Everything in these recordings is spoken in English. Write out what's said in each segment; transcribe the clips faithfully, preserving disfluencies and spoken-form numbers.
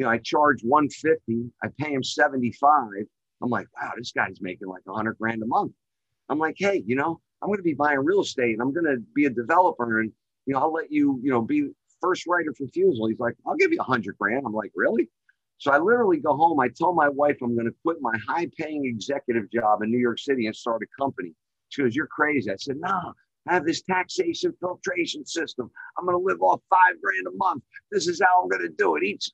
you know, I charge one fifty, I pay him seventy-five. I'm like, wow, this guy's making like a hundred grand a month. I'm like, hey, you know, I'm going to be buying real estate and I'm going to be a developer, and, you know, I'll let you, you know, be first right of refusal. He's like, I'll give you a hundred grand. I'm like, really? So I literally go home. I tell my wife, I'm going to quit my high paying executive job in New York City and start a company. She goes, you're crazy. I said, no, I have this taxation filtration system. I'm going to live off five grand a month. This is how I'm going to do it. Each.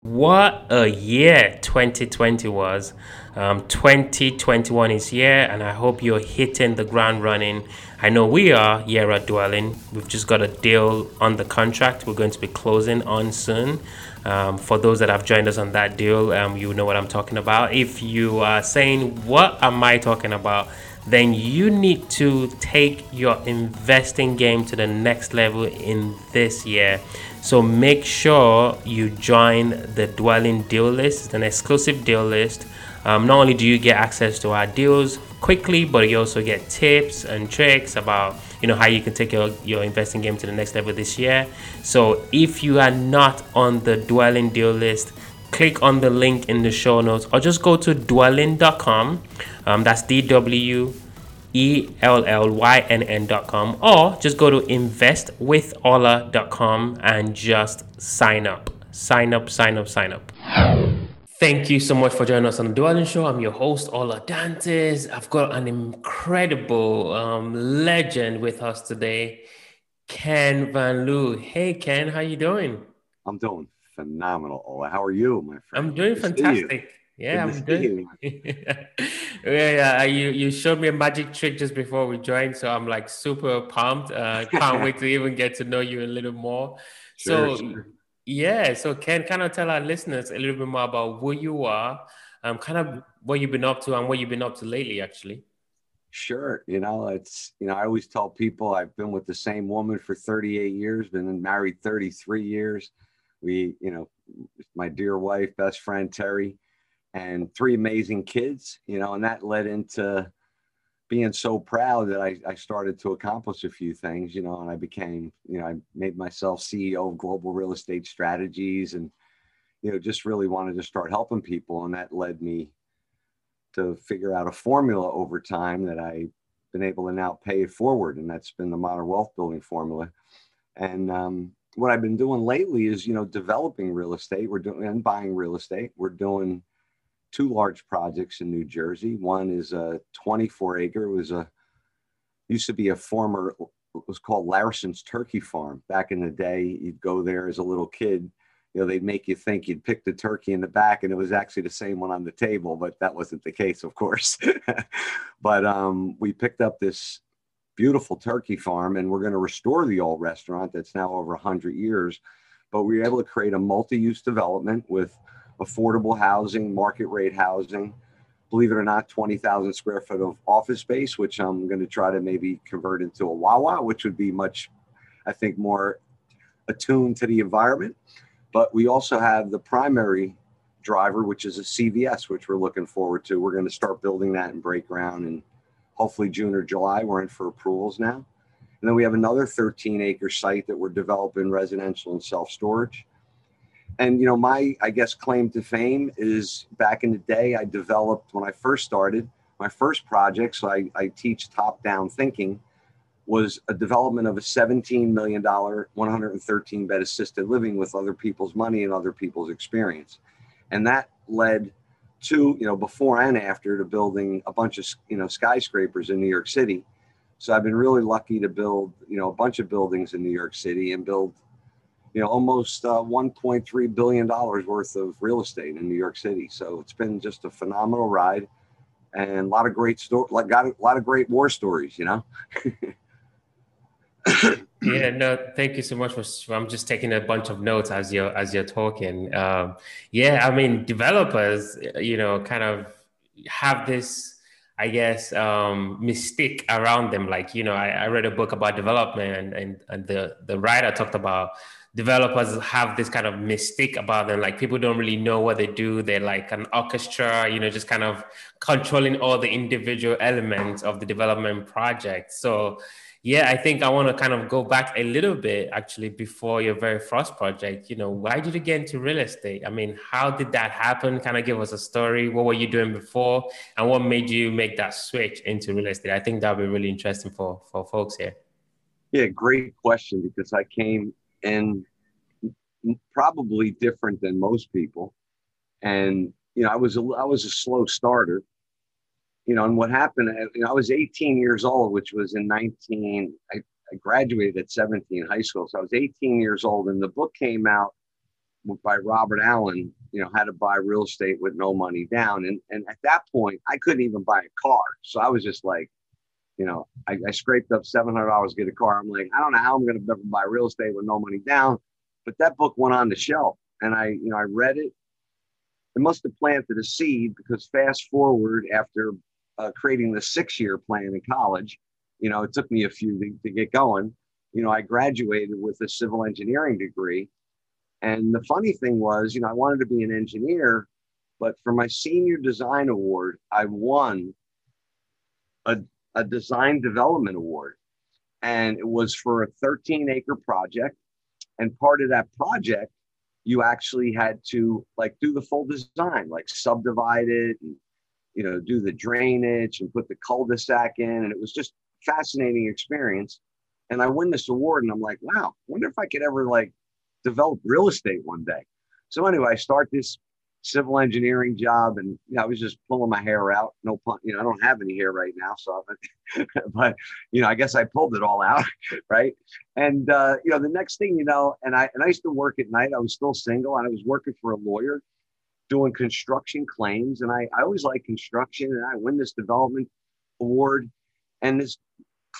What a year twenty twenty was. Um, twenty twenty-one is here, and I hope you're hitting the ground running. I know we are here at Dwellynn. We've just got a deal on the contract we're going to be closing on soon. Um, for those that have joined us on that deal, um, you know what I'm talking about. If you are saying, what am I talking about? Then you need to take your investing game to the next level in this year. So make sure you join the Dwellynn Deal List. It's an exclusive deal list. Um, not only do you get access to our deals quickly, but you also get tips and tricks about, you know, how you can take your, your investing game to the next level this year. So if you are not on the Dwellynn Deal List, click on the link in the show notes or just go to dwellynn dot com. Um, that's D W E L L Y N N dot com, or just go to invest with ola dot com and just sign up. Sign up, sign up, sign up. Thank you so much for joining us on the Dwellynn Show. I'm your host, Ola Dantis. I've got an incredible um, legend with us today, Ken Van Loo. Hey, Ken, how you doing? I'm doing phenomenal, Ola. How are you, my friend? I'm doing fantastic. Yeah, I'm doing. yeah, yeah. You you showed me a magic trick just before we joined, so I'm like super pumped. Uh, can't wait to even get to know you a little more. Sure, so sure. yeah, so Ken, kind of tell our listeners a little bit more about who you are, um, kind of what you've been up to and what you've been up to lately, actually. Sure, you know, it's you know, I always tell people I've been with the same woman for thirty-eight years, been married thirty-three years. We, you know, my dear wife, best friend Terry, and three amazing kids, you know, and that led into being so proud that I, I started to accomplish a few things, you know, and I became, you know, I made myself C E O of Global Real Estate Strategies, and, you know, just really wanted to start helping people. And that led me to figure out a formula over time that I've been able to now pay it forward. And that's been the modern wealth building formula. And, um, what I've been doing lately is, you know, developing real estate. We're doing and buying real estate. We're doing two large projects in New Jersey. One is a twenty-four acre. It was a, used to be a former, it was called Larson's Turkey Farm. Back in the day, you'd go there as a little kid. You know, they'd make you think you'd pick the turkey in the back, and it was actually the same one on the table, but that wasn't the case, of course. But um, we picked up this beautiful turkey farm, and we're going to restore the old restaurant that's now over one hundred years. But we were able to create a multi-use development with affordable housing, market rate housing, believe it or not, twenty thousand square foot of office space, which I'm going to try to maybe convert into a Wawa, which would be much, I think, more attuned to the environment. But we also have the primary driver, which is a C V S, which we're looking forward to. We're going to start building that and break ground and hopefully June or July. We're in for approvals now. And then we have another thirteen acre site that we're developing residential and self-storage. And, you know, my, I guess, claim to fame is back in the day, I developed when I first started my first project. So I, I teach top-down thinking, was a development of a seventeen million dollars, one hundred thirteen bed assisted living with other people's money and other people's experience. And that led to, you know, before and after, to building a bunch of, you know, skyscrapers in New York City. So I've been really lucky to build, you know, a bunch of buildings in New York City and build, you know, almost uh, one point three billion dollars worth of real estate in New York City. So it's been just a phenomenal ride, and a lot of great story, like got a lot of great war stories, you know? Yeah, no, thank you so much for, I'm just taking a bunch of notes as you're, as you're talking. Um, yeah, I mean, developers, you know, kind of have this, I guess, um, mystique around them. Like, you know, I, I read a book about development, and, and, and the, the writer talked about developers have this kind of mystique about them. Like, people don't really know what they do. They're like an orchestra, you know, just kind of controlling all the individual elements of the development project. So, Yeah, I think I want to kind of go back a little bit actually before your very first project. You know, why did you get into real estate? I mean, how did that happen? Kind of give us a story. What were you doing before, and what made you make that switch into real estate? I think that would be really interesting for for folks here. Yeah, great question, because I came in probably different than most people, and you know, I was a, I was a slow starter. You know, and what happened, you know, I was eighteen years old, which was in nineteen, I, I graduated at seventeen high school. So I was eighteen years old, and the book came out by Robert Allen, you know, How to Buy Real Estate with No Money Down. And, and at that point, I couldn't even buy a car. So I was just like, you know, I, I scraped up seven hundred dollars to get a car. I'm like, I don't know how I'm going to ever buy real estate with no money down. But that book went on the shelf, and I, you know, I read it. It must have planted a seed, because fast forward after Uh, creating the six-year plan in college, you know, it took me a few to, to get going. You know, I graduated with a civil engineering degree. And the funny thing was, you know, I wanted to be an engineer, but for my senior design award, I won a, a design development award. And it was for a thirteen acre project. And part of that project, you actually had to like do the full design, like subdivide it and, you know, do the drainage and put the cul-de-sac in. And it was just a fascinating experience. And I win this award, and I'm like, wow, I wonder if I could ever like develop real estate one day. So anyway, I start this civil engineering job, and you know, I was just pulling my hair out. No pun, you know, I don't have any hair right now. So, I, but you know, I guess I pulled it all out. Right. And uh, you know, the next thing you know, and I, and I used to work at night. I was still single, and I was working for a lawyer doing construction claims. And I, I always like construction, and I win this development award. And this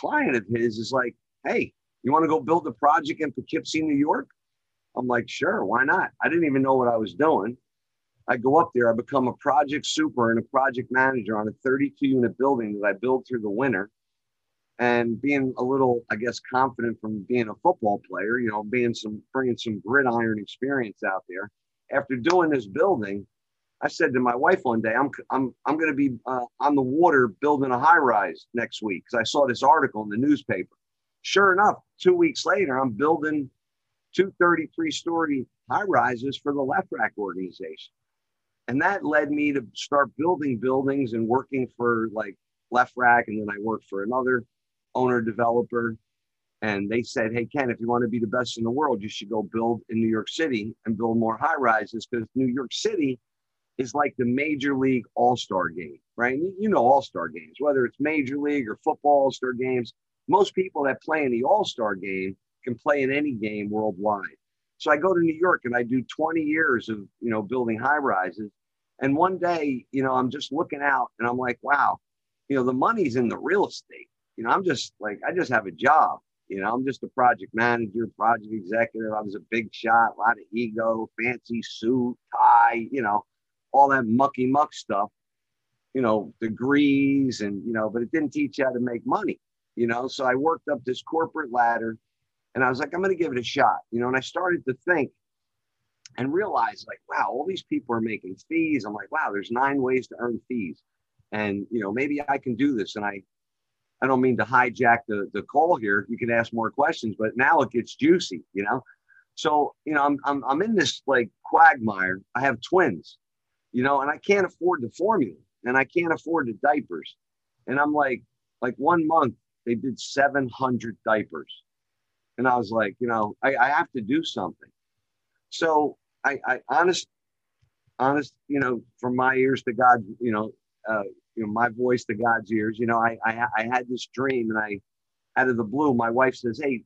client of his is like, hey, you want to go build a project in Poughkeepsie, New York? I'm like, sure, why not? I didn't even know what I was doing. I go up there, I become a project super and a project manager on a thirty-two unit building that I build through the winter. And being a little, I guess, confident from being a football player, you know, being some, bringing some gridiron experience out there. After doing this building, I said to my wife one day, I'm I'm I'm going to be uh, on the water building a high rise next week, because I saw this article in the newspaper. Sure enough, two weeks later, I'm building two thirty-three story high rises for the Lefrak Organization. And that led me to start building buildings and working for like Lefrak. And then I worked for another owner developer. And they said, hey, Ken, if you want to be the best in the world, you should go build in New York City and build more high rises, because New York City is like the major league all-star game, right? And you know, all-star games, whether it's major league or football all-star games, most people that play in the all-star game can play in any game worldwide. So I go to New York and I do twenty years of, you know, building high rises. And one day, you know, I'm just looking out and I'm like, wow, you know, the money's in the real estate. You know, I'm just like, I just have a job. You know, I'm just a project manager, project executive. I was a big shot, a lot of ego, fancy suit, tie, you know, all that mucky muck stuff, you know, degrees and, you know, but it didn't teach you how to make money, you know. So I worked up this corporate ladder, and I was like, I'm going to give it a shot, you know, and I started to think and realize like, wow, all these people are making fees. I'm like, wow, there's nine ways to earn fees. And, you know, maybe I can do this. And I, I don't mean to hijack the, the call here. You can ask more questions, but now it gets juicy, you know? So, you know, I'm, I'm, I'm in this like quagmire. I have twins, you know, and I can't afford the formula, and I can't afford the diapers. And I'm like, like one month they did seven hundred diapers. And I was like, you know, I, I have to do something. So I, I honest, honest, you know, from my ears to God, you know, uh, you know, my voice to God's ears, you know, I, I, I had this dream, and I, out of the blue, my wife says, hey,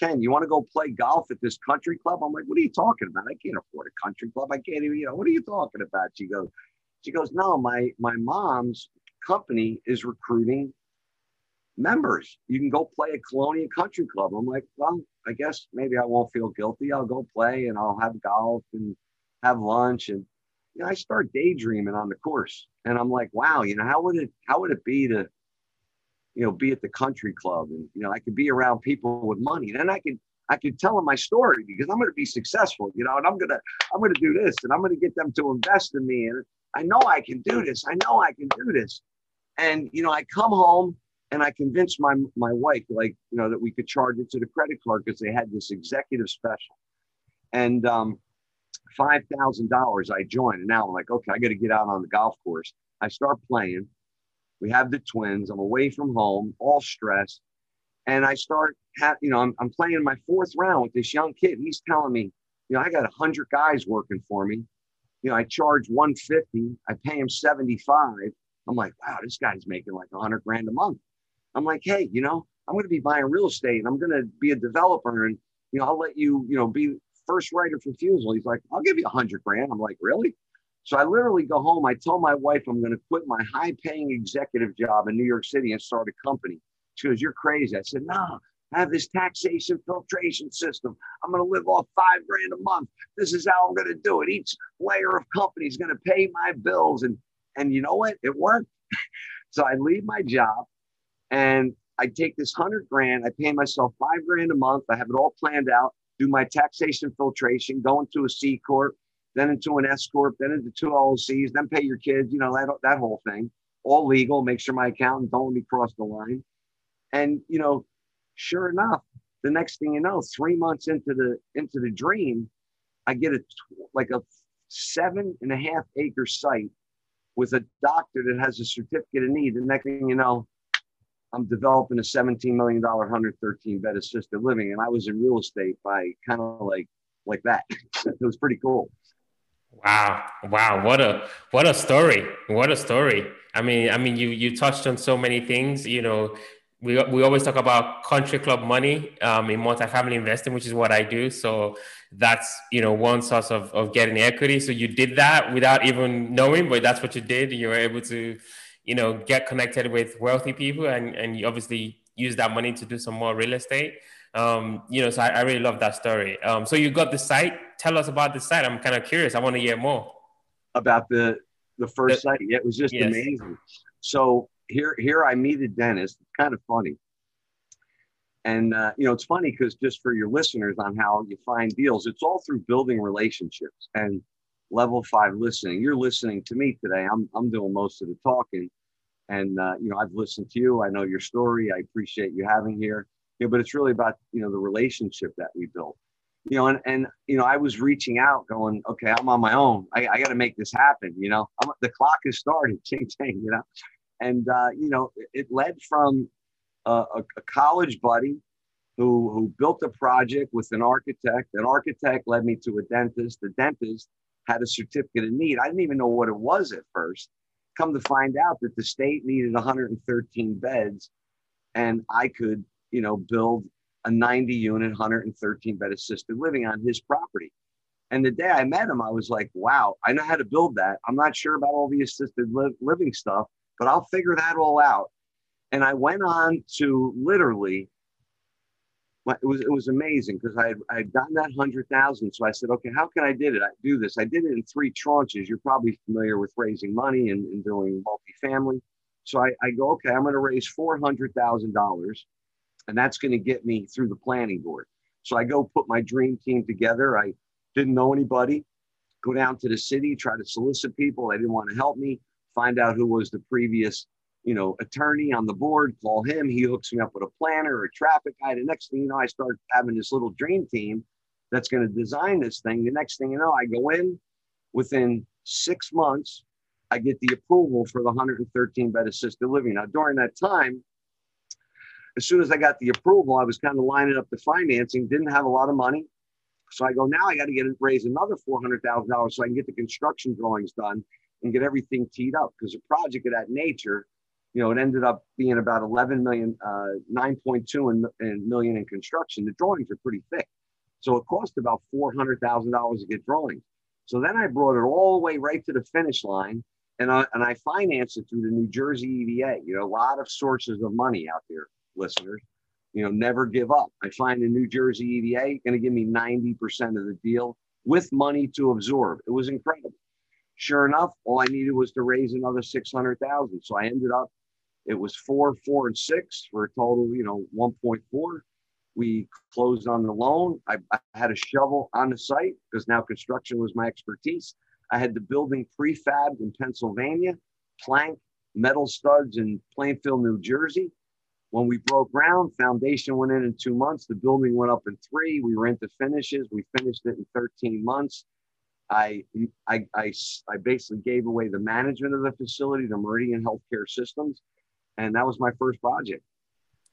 Ken, you want to go play golf at this country club? I'm like, what are you talking about? I can't afford a country club. I can't even, you know, what are you talking about? She goes, she goes, no, my, my mom's company is recruiting members. You can go play at Colonial Country Club. I'm like, well, I guess maybe I won't feel guilty. I'll go play and I'll have golf and have lunch. And you know, I start daydreaming on the course, and I'm like, wow, you know, how would it, how would it be to, you know, be at the country club, and, you know, I could be around people with money, and then I could, I could tell them my story, because I'm going to be successful, you know, and I'm going to, I'm going to do this, and I'm going to get them to invest in me. And I know I can do this. I know I can do this. And, you know, I come home And I convinced my my wife, like, you know, that we could charge it to the credit card because they had this executive special. And um, five thousand dollars I joined. And now I'm like, okay, I got to get out on the golf course. I start playing. We have the twins. I'm away from home, all stressed. And I start, ha- you know, I'm, I'm playing my fourth round with this young kid. And he's telling me, you know, I got one hundred guys working for me. You know, I charge one hundred fifty. I pay him seventy-five. I'm like, wow, this guy's making like one hundred grand a month. I'm like, hey, you know, I'm going to be buying real estate and I'm going to be a developer and, you know, I'll let you, you know, be first right of refusal. He's like, I'll give you a hundred grand. I'm like, really? So I literally go home. I tell my wife, I'm going to quit my high paying executive job in New York City and start a company. She goes, you're crazy. I said, no, I have this taxation filtration system. I'm going to live off five grand a month. This is how I'm going to do it. Each layer of company is going to pay my bills. And, and you know what? It worked. So I leave my job. And I take this hundred grand, I pay myself five grand a month. I have it all planned out, do my taxation filtration, go into a C corp, then into an S corp, then into two L L Cs, then pay your kids, you know, that, that whole thing, all legal, make sure my accountant don't let me cross the line. And, you know, sure enough, the next thing you know, three months into the, into the dream, I get a, like a seven and a half acre site with a doctor that has a certificate of need. The next thing you know, I'm developing a seventeen million dollars, one hundred thirteen bed assisted living. And I was in real estate by kind of like, like that. It was pretty cool. Wow. Wow. What a, what a story. What a story. I mean, I mean, you, you touched on so many things. You know, we, we always talk about country club money um, in multifamily investing, which is what I do. So that's, you know, one source of, of getting equity. So you did that without even knowing, but that's what you did. You were able to, you know, get connected with wealthy people and, and you obviously use that money to do some more real estate. Um, you know, so I, I really love that story. Um, so you got the site. Tell us about the site. I'm kind of curious. I want to hear more. About the the first the, site. It was just yes. amazing. So here, here I meet a dentist. It's kind of funny. And, uh, you know, it's funny because just for your listeners on how you find deals, it's all through building relationships and level five listening. You're listening to me today. I'm I'm doing most of the talking. And, uh, you know, I've listened to you. I know your story. I appreciate you having here. Yeah, but it's really about, you know, the relationship that we built. You know, and, and you know, I was reaching out going, okay, I'm on my own. I, I got to make this happen. You know, I'm, the clock is starting, ching, ching, you know. And, uh, you know, it, it led from a, a, a college buddy who, who built a project with an architect. An architect led me to a dentist. The dentist had a certificate of need. I didn't even know what it was at first. Come to find out that the state needed one hundred thirteen beds and I could, you know, build a ninety unit, one hundred thirteen bed assisted living on his property. And the day I met him, I was like, wow, I know how to build that. I'm not sure about all the assisted li- living stuff, but I'll figure that all out. And I went on to literally, it was it was amazing because I had, I had gotten that one hundred thousand. So I said, okay, how can I did it? I do this. I did it in three tranches. You're probably familiar with raising money and, and doing multifamily. So I, I go, okay, I'm going to raise four hundred thousand dollars. And that's going to get me through the planning board. So I go put my dream team together. I didn't know anybody. Go down to the city, try to solicit people. They didn't want to help me. Find out who was the previous, you know, attorney on the board, call him. He hooks me up with a planner or a traffic guy. The next thing you know, I start having this little dream team that's going to design this thing. The next thing you know, I go in. Within six months, I get the approval for the one hundred thirteen bed assisted living. Now, during that time, as soon as I got the approval, I was kind of lining up the financing, didn't have a lot of money. So I go, now I got to get raise another four hundred thousand dollars so I can get the construction drawings done and get everything teed up. Because a project of that nature, you know, it ended up being about eleven million, uh, nine point two in, in million in construction. The drawings are pretty thick. So it cost about four hundred thousand dollars to get drawings. So then I brought it all the way right to the finish line and I, and I financed it through the New Jersey E D A. You know, a lot of sources of money out there, listeners, you know, never give up. I find the New Jersey E D A going to give me ninety percent of the deal with money to absorb. It was incredible. Sure enough, all I needed was to raise another six hundred thousand. So I ended up, it was four, four, and six for a total, you know, one point four. We closed on the loan. I, I had a shovel on the site because now construction was my expertise. I had the building prefabbed in Pennsylvania, plank, metal studs in Plainfield, New Jersey. When we broke ground, foundation went in in two months. The building went up in three. We were into finishes. We finished it in thirteen months. I, I, I, I basically gave away the management of the facility to Meridian Healthcare Systems. And that was my first project.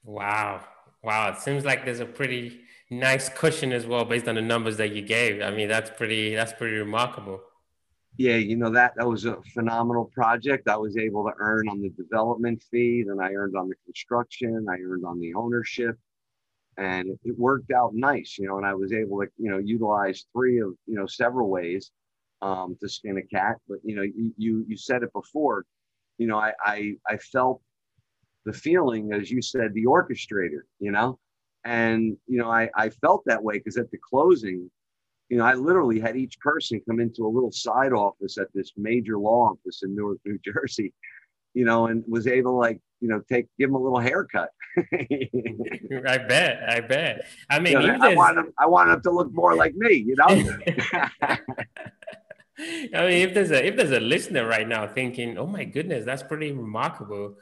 Wow. Wow. It seems like there's a pretty nice cushion as well, based on the numbers that you gave. I mean, that's pretty, that's pretty remarkable. Yeah. You know, that, that was a phenomenal project. I was able to earn on the development fee, then I earned on the construction, I earned on the ownership, and it worked out nice, you know, and I was able to, you know, utilize three of, you know, several ways um, to skin a cat. But, you know, you, you said it before, you know, I, I, I felt the feeling, as you said, the orchestrator, you know, and, you know, I, I felt that way because at the closing, you know, I literally had each person come into a little side office at this major law office in Newark, New Jersey, you know, and was able to, like, you know, take, give them a little haircut. I bet. I bet. I mean, you know, I, want them, I want them to look more like me, you know? I mean, if there's a, if there's a listener right now thinking, oh my goodness, that's pretty remarkable,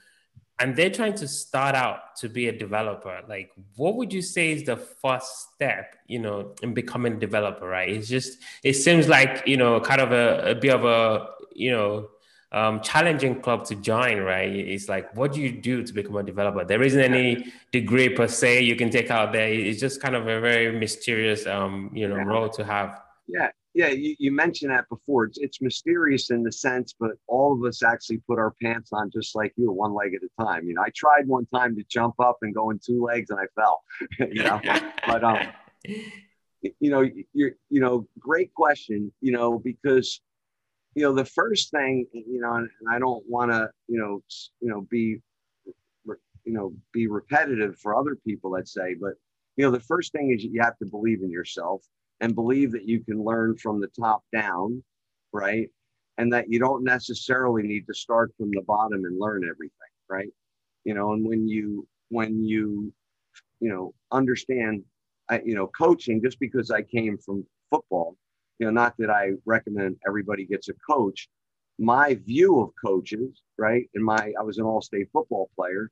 and they're trying to start out to be a developer, like, what would you say is the first step, you know, in becoming a developer, right? It's just, it seems like, you know, kind of a, a bit of a, you know, um, challenging club to join, right? It's like, what do you do to become a developer? There isn't any degree per se you can take out there. It's just kind of a very mysterious, um, you know, yeah. role to have. Yeah. Yeah. You, you mentioned that before. It's, it's mysterious in the sense, but all of us actually put our pants on just like you, one leg at a time. You know, I tried one time to jump up and go in two legs and I fell, you know, but, um, you know, you're, you know, great question, you know, because, you know, the first thing, you know, and, and I don't want to, you know, you know, be, you know, be repetitive for other people, let's say, but, you know, the first thing is you have to believe in yourself and believe that you can learn from the top down, right? And that you don't necessarily need to start from the bottom and learn everything, right? You know, and when you, when you, you know, understand, I, you know, coaching, just because I came from football, you know, not that I recommend everybody gets a coach, my view of coaches, right? And my, I was an all-state football player,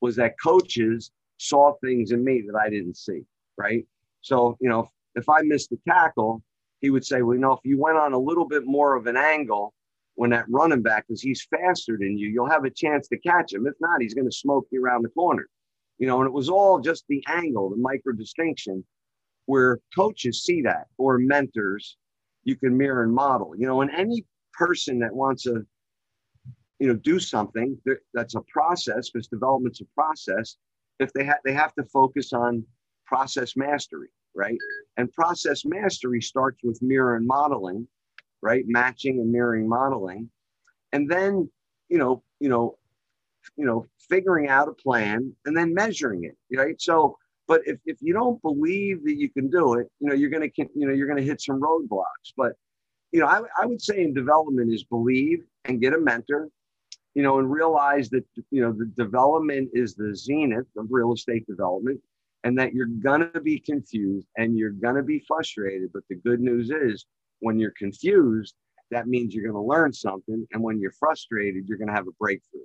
was that coaches saw things in me that I didn't see, right? So, you know, if I missed the tackle, he would say, well, you know, if you went on a little bit more of an angle when that running back, because he's faster than you, you'll have a chance to catch him. If not, he's going to smoke you around the corner. You know, and it was all just the angle, the micro distinction where coaches see that, or mentors you can mirror and model. You know, and any person that wants to, you know, do something, that's a process, because development's a process. If they have, they have to focus on process mastery. Right. And process mastery starts with mirror and modeling, right? Matching and mirroring modeling. And then, you know, you know, you know, figuring out a plan and then measuring it. Right. So, but if, if you don't believe that you can do it, you know, you're going to, you know, you're going to hit some roadblocks. But, you know, I, I would say in development is believe and get a mentor, you know, and realize that, you know, the development is the zenith of real estate development. And that you're going to be confused and you're going to be frustrated. But the good news is when you're confused, that means you're going to learn something. And when you're frustrated, you're going to have a breakthrough,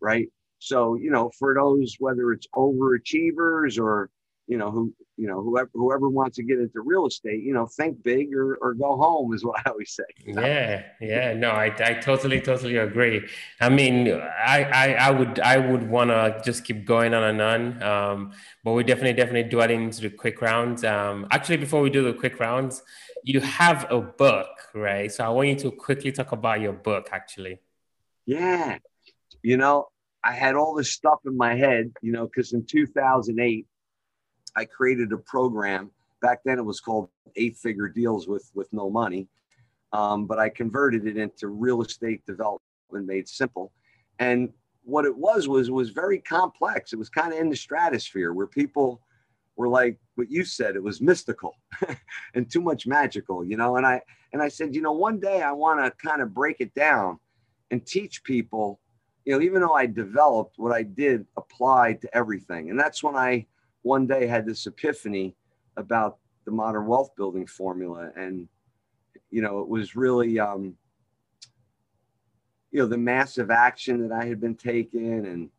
right? So, you know, for those, whether it's overachievers or, you know, who, you know, whoever, whoever wants to get into real estate, you know, think big or, or go home is what I always say. Yeah. Yeah. No, I, I totally, totally agree. I mean, I, I, I would, I would want to just keep going on and on. Um, but we definitely, definitely do it into the quick rounds. Um, actually, before we do the quick rounds, you have a book, right? So I want you to quickly talk about your book, actually. Yeah. You know, I had all this stuff in my head, you know, because in two thousand eight, I created a program. Back then it was called Eight Figure Deals with, with No Money. Um, but I converted it into Real Estate Development Made Simple. And what it was, was, was very complex. It was kind of in the stratosphere where people were like, what you said, it was mystical and too much magical, you know? And I, and I said, you know, one day I want to kind of break it down and teach people, you know, even though I developed what I did applied to everything. And that's when I, one day had this epiphany about the modern wealth building formula. And, you know, it was really, um, you know, the massive action that I had been taking and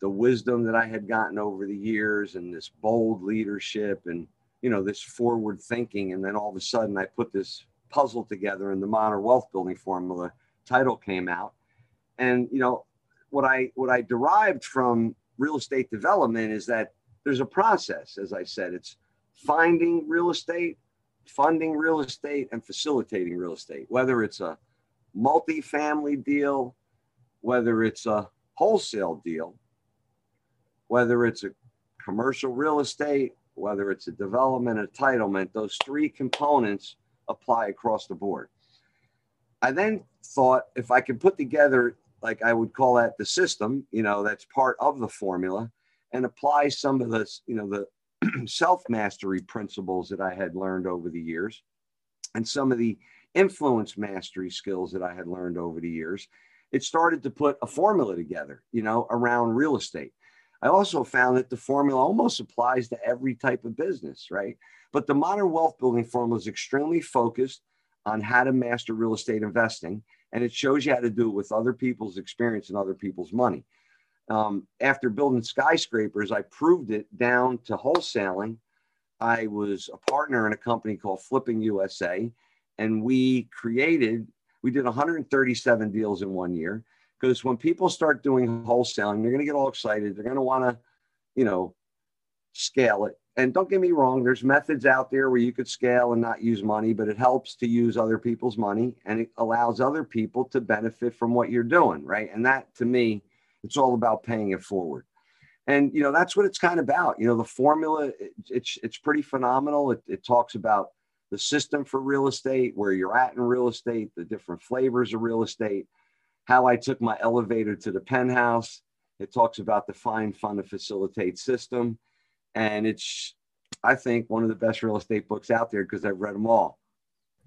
the wisdom that I had gotten over the years and this bold leadership and, you know, this forward thinking. And then all of a sudden I put this puzzle together and the Monner Wealth Building Formula title came out. And, you know, what I, what I derived from real estate development is that there's a process. As I said, it's finding real estate, funding real estate, and facilitating real estate, whether it's a multifamily deal, whether it's a wholesale deal, whether it's a commercial real estate, whether it's a development entitlement. Those three components apply across the board. I then thought if I could put together, like I would call that the system, you know, that's part of the formula, and apply some of the, you know, the self-mastery principles that I had learned over the years and some of the influence mastery skills that I had learned over the years, it started to put a formula together, you know, around real estate. I also found that the formula almost applies to every type of business, right? But the Modern Wealth Building Formula is extremely focused on how to master real estate investing, and it shows you how to do it with other people's experience and other people's money. Um, after building skyscrapers, I proved it down to wholesaling. I was a partner in a company called Flipping U S A, and we created, we did one hundred thirty-seven deals in one year. Because when people start doing wholesaling, they're going to get all excited. They're going to want to, you know, scale it. And don't get me wrong, there's methods out there where you could scale and not use money, but it helps to use other people's money, and it allows other people to benefit from what you're doing, right? And that, to me, it's all about paying it forward. And, you know, that's what it's kind of about. You know, the formula, it's, it's pretty phenomenal. It, it talks about the system for real estate, where you're at in real estate, the different flavors of real estate, how I took my elevator to the penthouse. It talks about the find, fund, and facilitate system. And it's, I think, one of the best real estate books out there because I've read them all.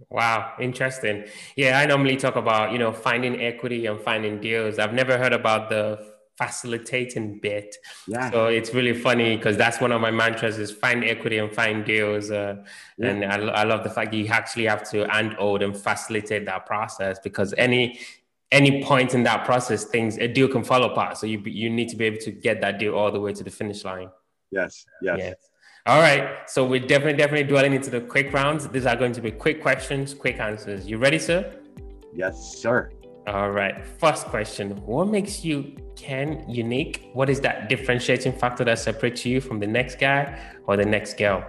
Wow. Interesting. Yeah. I normally talk about, you know, finding equity and finding deals. I've never heard about the facilitating bit. Yeah. So it's really funny because that's one of my mantras is find equity and find deals. Uh, yeah. And I, I love the fact you actually have to handhold and facilitate that process, because any, any point in that process, things, a deal can fall apart. So you you need to be able to get that deal all the way to the finish line. Yes, yes. yes. All right. So we're definitely, definitely dwelling into the quick rounds. These are going to be quick questions, quick answers. You ready, sir? Yes, sir. All right. First question. What makes you, Ken, unique? What is that differentiating factor that separates you from the next guy or the next girl?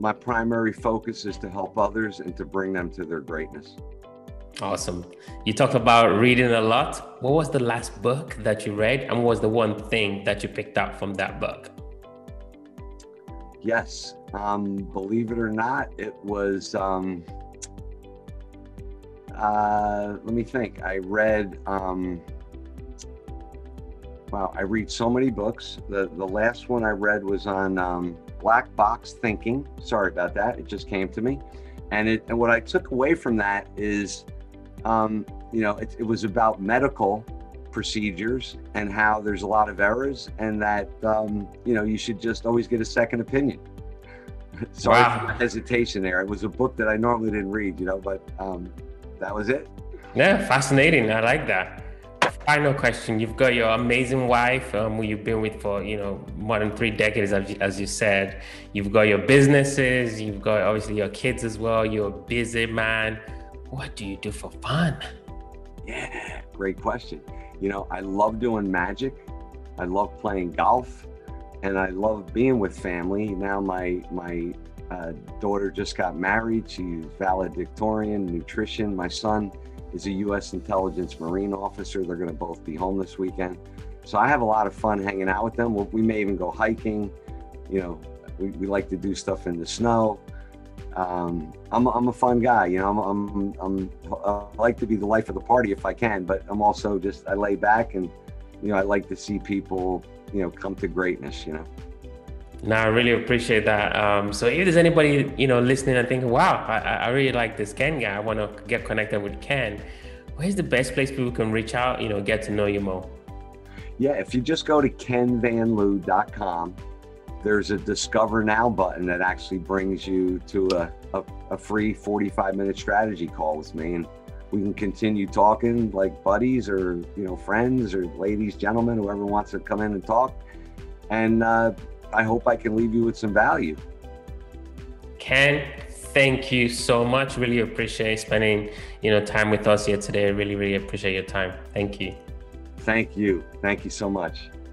My primary focus is to help others and to bring them to their greatness. Awesome. You talked about reading a lot. What was the last book that you read, and what was the one thing that you picked up from that book? Yes. Um, believe it or not, it was, um, uh, let me think. I read, um, wow, I read so many books. The, the last one I read was on um, black box thinking. Sorry about that. It just came to me. And, it, and what I took away from that is, Um, you know, it, it was about medical procedures and how there's a lot of errors, and that, um, you know, you should just always get a second opinion. Sorry wow. for my hesitation there. It was a book that I normally didn't read, you know, but um, that was it. Yeah, fascinating. I like that. Final question. You've got your amazing wife, um, who you've been with for, you know, more than three decades, as, as you said. You've got your businesses. You've got, obviously, your kids as well. You're a busy man. What do you do for fun? Yeah, great question. You know, I love doing magic. I love playing golf, and I love being with family. Now my my uh, daughter just got married. She's valedictorian, nutrition. My son is a U S intelligence Marine officer. They're going to both be home this weekend. So I have a lot of fun hanging out with them. We may even go hiking. You know, we, we like to do stuff in the snow. Um, I'm, I'm a fun guy, you know, I'm, I'm, I'm, I like to be the life of the party if I can, but I'm also just, I lay back and, you know, I like to see people, you know, come to greatness, you know. No, I really appreciate that. Um, so if there's anybody, you know, listening and thinking, wow, I, I really like this Ken guy, I want to get connected with Ken, where's the best place people can reach out, you know, get to know you more? Yeah. If you just go to ken van loo dot com, there's a Discover Now button that actually brings you to a, a, a free forty-five minute strategy call with me. And we can continue talking like buddies or, you know, friends or ladies, gentlemen, whoever wants to come in and talk. And uh, I hope I can leave you with some value. Ken, thank you so much. Really appreciate spending, you know, time with us here today. I really, really appreciate your time. Thank you. Thank you. Thank you so much.